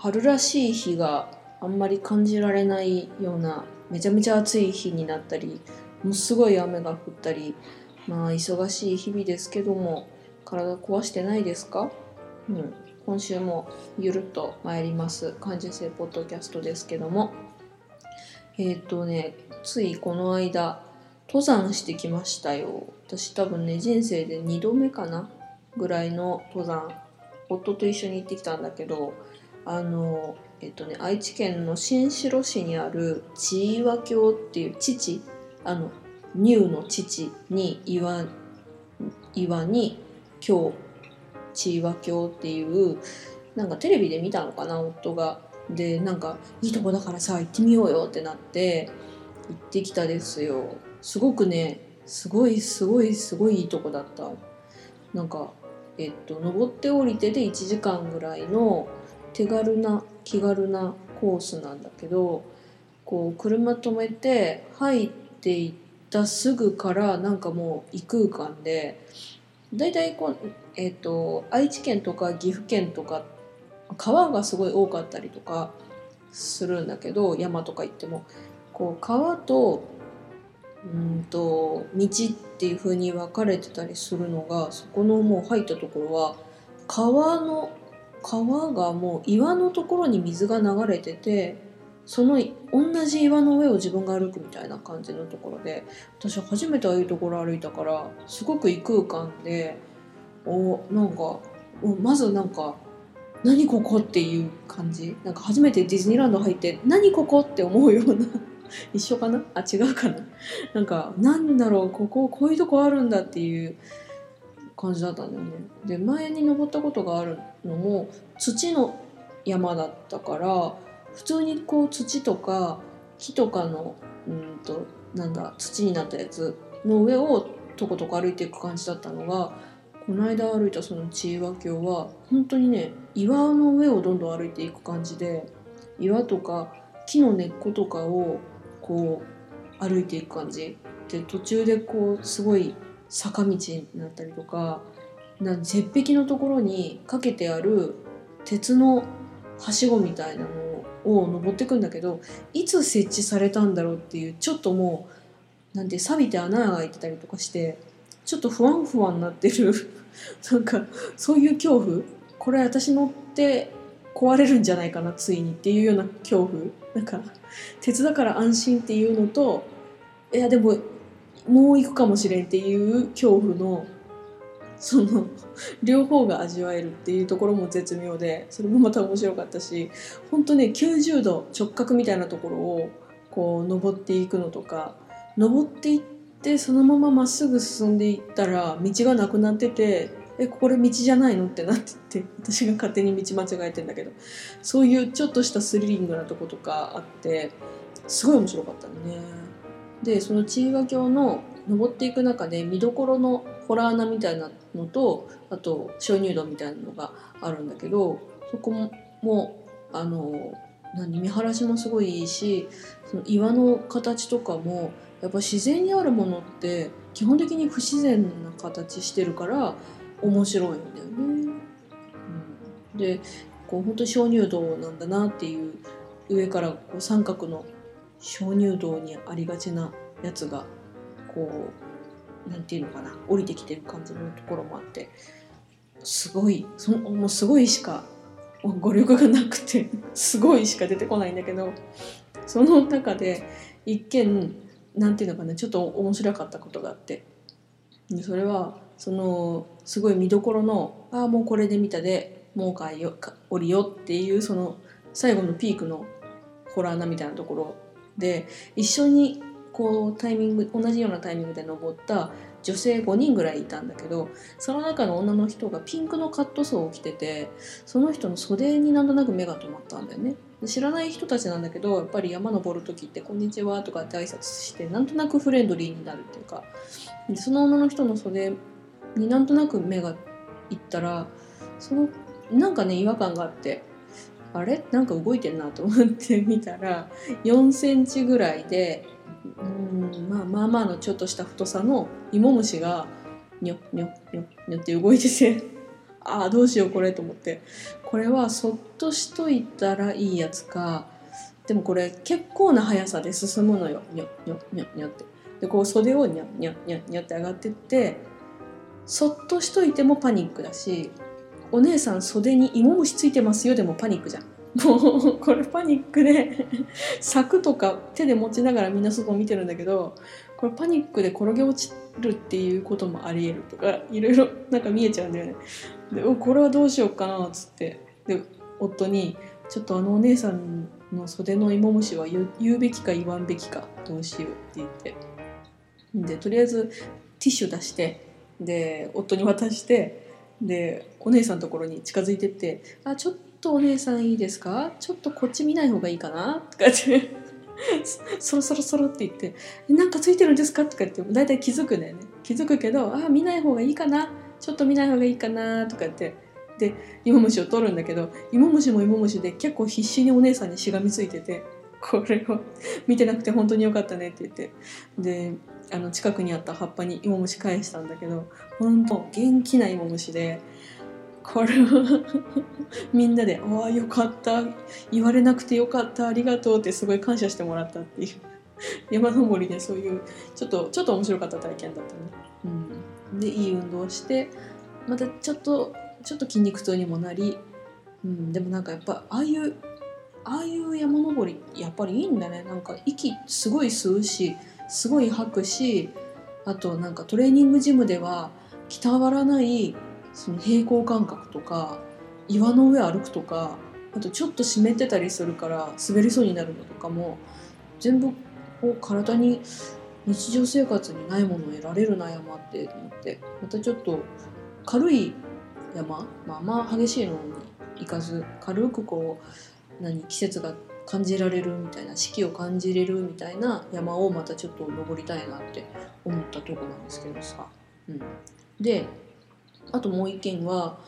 春らしい日があんまり感じられないような、めちゃめちゃ暑い日になったり、もうすごい雨が降ったり、忙しい日々ですけども、体壊してないですか？今週もゆるっと参ります感受性ポッドキャストですけども、ついこの間登山してきましたよ。私多分ね、人生で2度目かなぐらいの登山、夫と一緒に行ってきたんだけど、愛知県の新城市にある千岩峡っていう父、乳の父に岩に峡、千岩峡っていう、なんかテレビで見たのかな、夫が。で、なんかいいとこだからさ行ってみようよってなって行ってきたですよ。すごくね、すごいいいとこだった。なんか登って降りてで1時間ぐらいの手軽な気軽なコースなんだけど、こう車止めて入っていったすぐから、なんかもう異空間で、だいたい愛知県とか岐阜県とか川がすごい多かったりとかするんだけど、山とか行ってもこう川と道っていう風に分かれてたりするのが、そこのもう入ったところは川がもう岩のところに水が流れてて、その同じ岩の上を自分が歩くみたいな感じのところで、私初めてああいうところ歩いたから、すごく異空間で、まずなんか何ここっていう感じ、なんか初めてディズニーランド入って何ここって思うような一緒かなあ、違うかな、なんかなんだろう、こういうとこあるんだっていう感じだったんだよね。で、前に登ったことがあるのも土の山だったから、普通にこう土とか木とかの土になったやつの上をとことこ歩いていく感じだったのが、この間歩いたその千岩峡は本当にね、岩の上をどんどん歩いていく感じで、岩とか木の根っことかをこう歩いていく感じで、途中でこうすごい坂道になったりとか、絶壁のところにかけてある鉄のはしごみたいなのを登っていくんだけど、いつ設置されたんだろうっていう、ちょっともうなんて錆びて穴が開いてたりとかして、ちょっと不安になってるなんかそういう恐怖、これ私乗って壊れるんじゃないかなついにっていうような恐怖、なんか鉄だから安心っていうのと、いやでももう行くかもしれんっていう恐怖のその両方が味わえるっていうところも絶妙で、それもまた面白かったし、本当ね、90度直角みたいなところをこう登っていくのとか、登っていってそのまままっすぐ進んでいったら道がなくなってて、これ道じゃないのってなってて、私が勝手に道間違えてんだけど、そういうちょっとしたスリリングなとことかあって、すごい面白かったね。で、その千岩峡の登っていく中で見どころのホラー穴みたいなのと、あと鍾乳洞みたいなのがあるんだけど、そこも見晴らしもすごいいいし、その岩の形とかもやっぱ自然にあるものって基本的に不自然な形してるから面白いんだよね。で、こう本当に鍾乳洞なんだなっていう、上からこう三角の鍾乳洞にありがちなやつがこうなんていうのかな、降りてきてる感じのところもあって、すごいもうすごいしか語力がなくてすごいしか出てこないんだけど、その中で一見なんていうのかな、ちょっと面白かったことがあって、それはそのすごい見どころのもうこれで見たでもう降りよっていう、その最後のピークのホラー穴みたいなところで、一緒にこうタイミング同じようなタイミングで登った女性5人ぐらいいたんだけど、その中の女の人がピンクのカットソーを着てて、その人の袖になんとなく目が止まったんだよね。知らない人たちなんだけど、やっぱり山登る時ってこんにちはとかって挨拶してなんとなくフレンドリーになるっていうか、でその女の人の袖になんとなく目がいったら、そのなんかね違和感があって、あれなんか動いてんなと思って見たら4センチぐらいで、まあのちょっとした太さの芋虫がニョッニョッニョッニョッって動いててああどうしようこれと思って、これはそっとしといたらいいやつか。でもこれ結構な速さで進むのよ、ニョッニョッニョッニョッって。でこう袖をニョッニョッニョッニョッって上がってって、そっとしといてもパニックだし、お姉さん袖に芋虫ついてますよでもパニックじゃん。もうこれパニックで柵とか手で持ちながらみんな外を見てるんだけど、これパニックで転げ落ちるっていうこともありえるとか、いろいろなんか見えちゃうんだよね。でこれはどうしようかなっつって、で夫にちょっとあのお姉さんの袖の芋虫は言うべきか言わんべきかどうしようって言って、でとりあえずティッシュ出して、で夫に渡して、でお姉さんのところに近づいてって、あちょっとお姉さんいいですか、ちょっとこっち見ない方がいいかなとかってそろそろって言って、なんかついてるんですかとか言って、だいたい気づくんだよね。気づくけど、あ見ない方がいいかな、ちょっと見ない方がいいかなとかって、で芋虫を取るんだけど、芋虫も芋虫で結構必死にお姉さんにしがみついてて、これを見てなくて本当によかったねって言って、で近くにあった葉っぱに芋虫返したんだけど、本当元気な芋虫で、これはみんなでああよかった、言われなくてよかった、ありがとうってすごい感謝してもらったっていう山登りでそういうちょっと面白かった体験だったね、でいい運動をしてまたちょっと筋肉痛にもなり、でもなんかやっぱああいう山登りやっぱりいいんだね。なんか息すごい吸うしすごい吐くし、あとなんかトレーニングジムでは伝わらないその平衡感覚とか、岩の上歩くとか、あとちょっと湿ってたりするから滑りそうになるのとかも全部こう体に日常生活にないものを得られるな山ってと思って、またちょっと軽い山、まあ激しいのに行かず軽くこう季節が感じられるみたいな、四季を感じれるみたいな山をまたちょっと登りたいなって思ったとこなんですけどさ、であともう一件は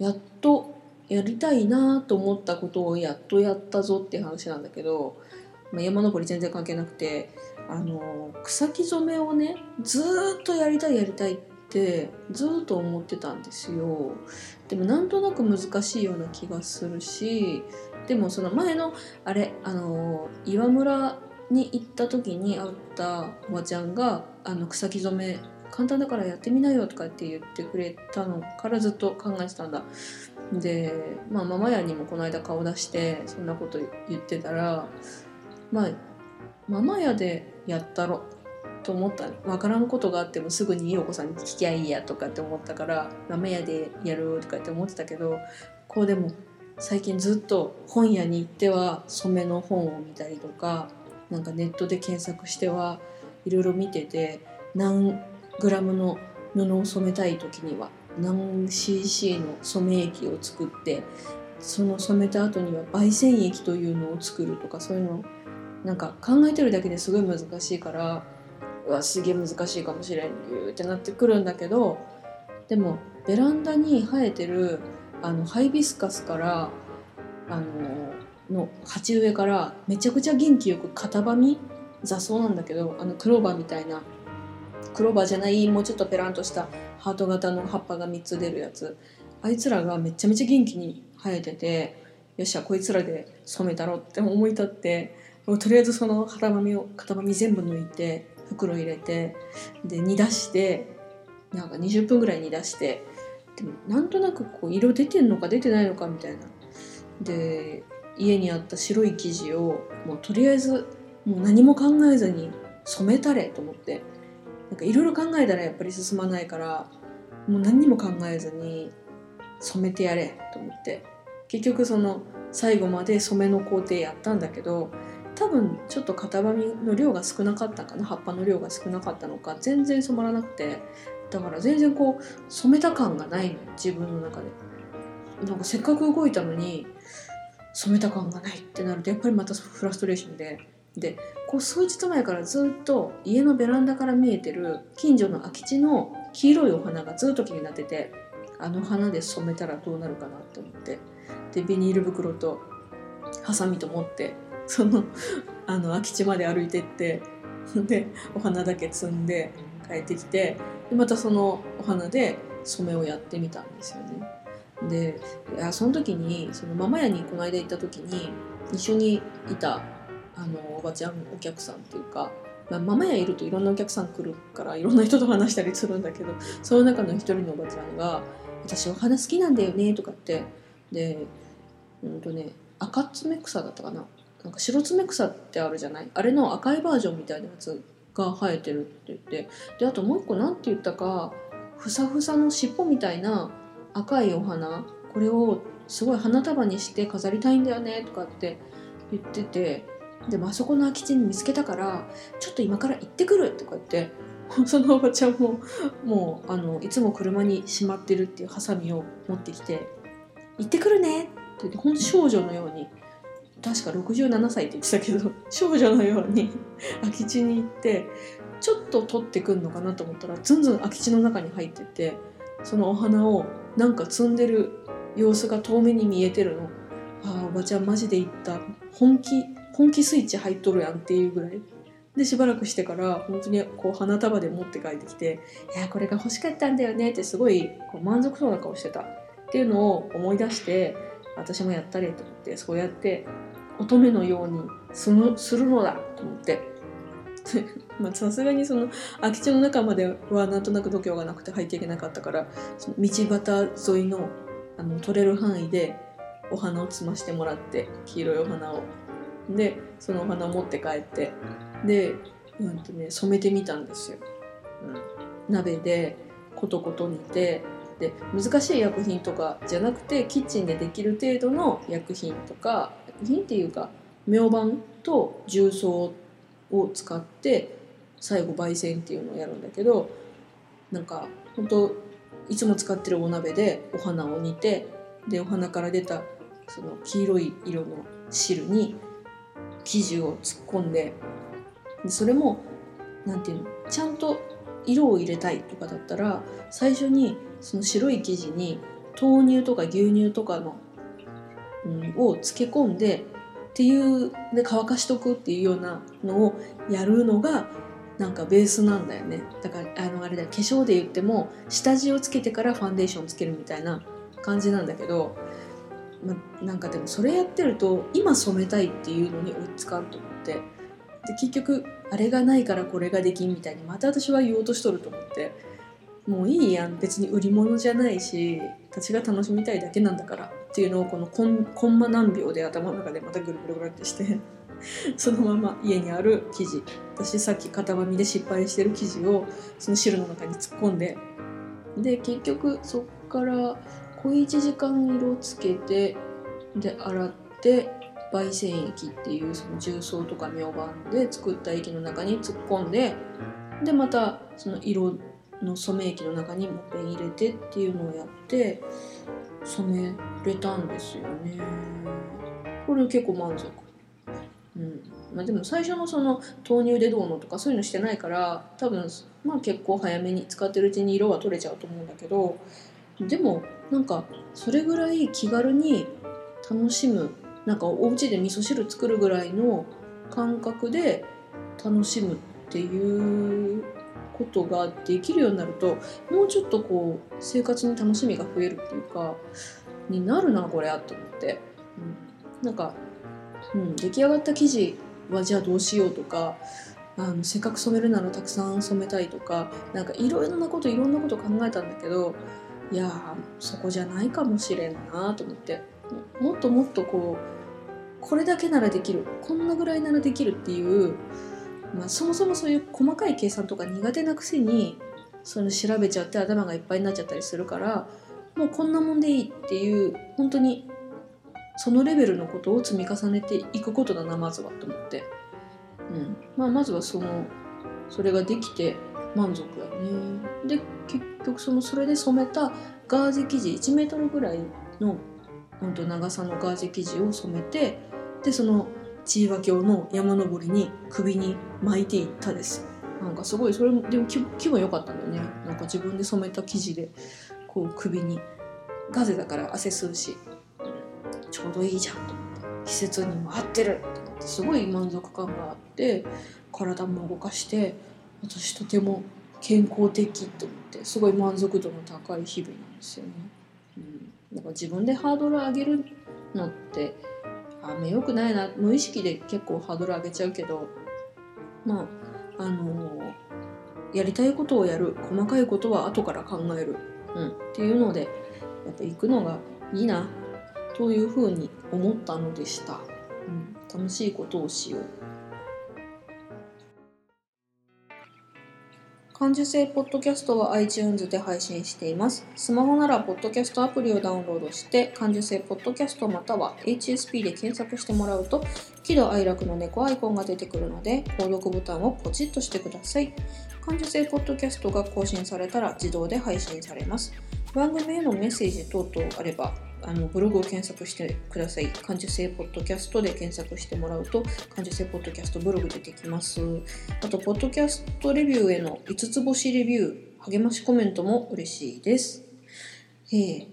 やっとやりたいなと思ったことをやっとやったぞって話なんだけど、山登り全然関係なくて、草木染めをねずっとやりたいってずっと思ってたんですよ。でもなんとなく難しいような気がするし、でもその前の岩村に行った時に会ったおばちゃんが草木染め簡単だからやってみなよとかって言ってくれたのからずっと考えてたんだ。で、ママヤにもこの間顔出してそんなこと言ってたら、ママヤでやったろと思った。分からんことがあってもすぐに陽子さんに聞きゃいいやとかって思ったから、ママ屋でやるとかって思ってたけど、こうでも最近ずっと本屋に行っては染めの本を見たりとか、なんかネットで検索してはいろいろ見てて、何グラムの布を染めたい時には何 cc の染め液を作って、その染めた後には媒染液というのを作るとか、そういうのなんか考えてるだけですごい難しいから、すげえ難しいかもしれんってなってくるんだけど、でもベランダに生えてるハイビスカスからの鉢植えからめちゃくちゃ元気よく片葉み雑草なんだけど、クローバーみたいな、クローバーじゃないもうちょっとペランとしたハート型の葉っぱが3つ出るやつ、あいつらがめちゃめちゃ元気に生えてて、よっしゃこいつらで染めたろって思い立って、とりあえずその片葉み全部抜いて袋入れて、で煮出して、なんか20分ぐらい煮出して、でもなんとなくこう色出てんのか出てないのかみたいな、で家にあった白い生地をもうとりあえずもう何も考えずに染めたれと思って、なんかいろいろ考えたらやっぱり進まないから、もう何にも考えずに染めてやれと思って、結局その最後まで染めの工程やったんだけど、多分ちょっと型紙の量が少なかったかな、葉っぱの量が少なかったのか全然染まらなくて、だから全然こう染めた感がないの自分の中で。なんかせっかく動いたのに染めた感がないってなるとやっぱりまたフラストレーションで、こう数日前からずっと家のベランダから見えてる近所の空き地の黄色いお花がずっと気になってて、あの花で染めたらどうなるかなって思って、でビニール袋とハサミと持ってその、 空き地まで歩いてって、でお花だけ摘んで帰ってきて、でまたそのお花で染めをやってみたんですよね。でいやその時にそのママ屋にこの間行った時に一緒にいたおばちゃんお客さんっていうか、まあ、ママ屋いるといろんなお客さん来るからいろんな人と話したりするんだけど、その中の一人のおばちゃんが私お花好きなんだよねとかって、で赤爪草だったかな、なんか白爪草ってあるじゃない、あれの赤いバージョンみたいなやつが生えてるって言って、であともう一個なんて言ったかふさふさの尻尾みたいな赤いお花、これをすごい花束にして飾りたいんだよねとかって言ってて、でもあそこの空き地に見つけたからちょっと今から行ってくるとか言って、そのおばちゃんももういつも車にしまってるっていうハサミを持ってきて行ってくるねって言って、ほんと少女のように、確か67歳って言ってたけど少女のように空き地に行ってちょっと取ってくんのかなと思ったらずんずん空き地の中に入ってて、そのお花をなんか摘んでる様子が遠目に見えてるの。ああおばちゃんマジで行った、本気スイッチ入っとるやんっていうぐらいで、しばらくしてから本当にこう花束で持って帰ってきて、いやこれが欲しかったんだよねってすごいこう満足そうな顔してたっていうのを思い出して、私もやったれと思って、そうやって乙女のようにするのだと思ってさすがにその空き地の中まではなんとなく度胸がなくて入っていけなかったから、その道端沿いの、取れる範囲でお花を摘ましてもらって、黄色いお花をでそのお花を持って帰って、で、染めてみたんですよ、鍋でコトコト煮て、で難しい薬品とかじゃなくてキッチンでできる程度の薬品とか、薬品っていうか明板と重曹を使って最後焙煎っていうのをやるんだけど、なんか本当いつも使ってるお鍋でお花を煮て、でお花から出たその黄色い色の汁に生地を突っ込んで、でそれもなんていうの、ちゃんと色を入れたいとかだったら最初にその白い生地に豆乳とか牛乳とかの、を漬け込んでっていうで乾かしとくっていうようなのをやるのがなんかベースなんだよね。だからあれだ、化粧で言っても下地をつけてからファンデーションつけるみたいな感じなんだけど、なんかでもそれやってると今染めたいっていうのに追いつかんと思って、で結局あれがないからこれができんみたいにまた私は言おうとしとると思って、もういいやん別に売り物じゃないし私が楽しみたいだけなんだからっていうのをこのコンマ何秒で頭の中でまたぐるぐるぐるってしてそのまま家にある生地、私さっき型紙で失敗してる生地をその汁の中に突っ込んで、で結局そっから小1時間色つけて、で洗って焙煎液っていうその重曹とか明板で作った液の中に突っ込んで、でまたその色の染め液の中にもっぺん入れてっていうのをやって染めれたんですよね。これ結構満足。まあ、でも最初のその豆乳でどうのとかそういうのしてないから多分まあ結構早めに使ってるうちに色は取れちゃうと思うんだけど、でもなんかそれぐらい気軽に楽しむ、なんかお家で味噌汁作るぐらいの感覚で楽しむっていうことができるようになると、もうちょっとこう生活に楽しみが増えるっていうかになるなこれと思って、なんか、出来上がった生地はじゃあどうしようとか、せっかく染めるならたくさん染めたいとか、なんかいろんなこと考えたんだけど、いやーそこじゃないかもしれんなと思って、もっともっとこうこれだけならできる、こんなぐらいならできるっていう。まあ、そもそもそういう細かい計算とか苦手なくせにその調べちゃって頭がいっぱいになっちゃったりするから、もうこんなもんでいいっていう、本当にそのレベルのことを積み重ねていくことだなまずはと思って、まずはそれができて満足だね。で結局それで染めたガーゼ生地1メートルぐらいの長さのガーゼ生地を染めて、でその千葉峡の山登りに首に巻いていったです。なんかすごいそれもでも気分良かったんだよね。なんか自分で染めた生地でこう首にガーゼだから汗吸うし、ちょうどいいじゃんと思って、季節にも合ってると思って、すごい満足感があって、体も動かして私とても健康的と思って、すごい満足度の高い日々なんですよね。だから自分でハードル上げるのって良くないな、無意識で結構ハードル上げちゃうけど、やりたいことをやる、細かいことは後から考える、っていうのでやっぱ行くのがいいなというふうに思ったのでした、楽しいことをしよう。感受性ポッドキャストは iTunes で配信しています。スマホならポッドキャストアプリをダウンロードして、感受性ポッドキャストまたは HSP で検索してもらうと、喜怒哀楽の猫アイコンが出てくるので、購読ボタンをポチッとしてください。感受性ポッドキャストが更新されたら自動で配信されます。番組へのメッセージ等々あれば、ブログを検索してください。感受性ポッドキャストで検索してもらうと感受性ポッドキャストブログ出てきます。あとポッドキャストレビューへの5つ星レビュー、励ましコメントも嬉しいです。結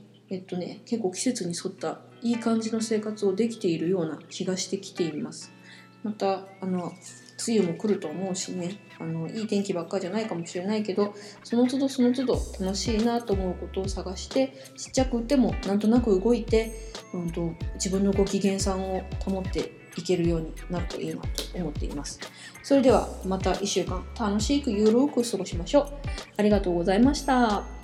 構季節に沿ったいい感じの生活をできているような気がしてきています。また梅雨も来ると思うしね、いい天気ばっかりじゃないかもしれないけど、その都度その都度楽しいなと思うことを探して、ちっちゃくてもなんとなく動いて、自分のご機嫌さんを保っていけるようになるといいなと思っています。それではまた1週間楽しくゆるく過ごしましょう。ありがとうございました。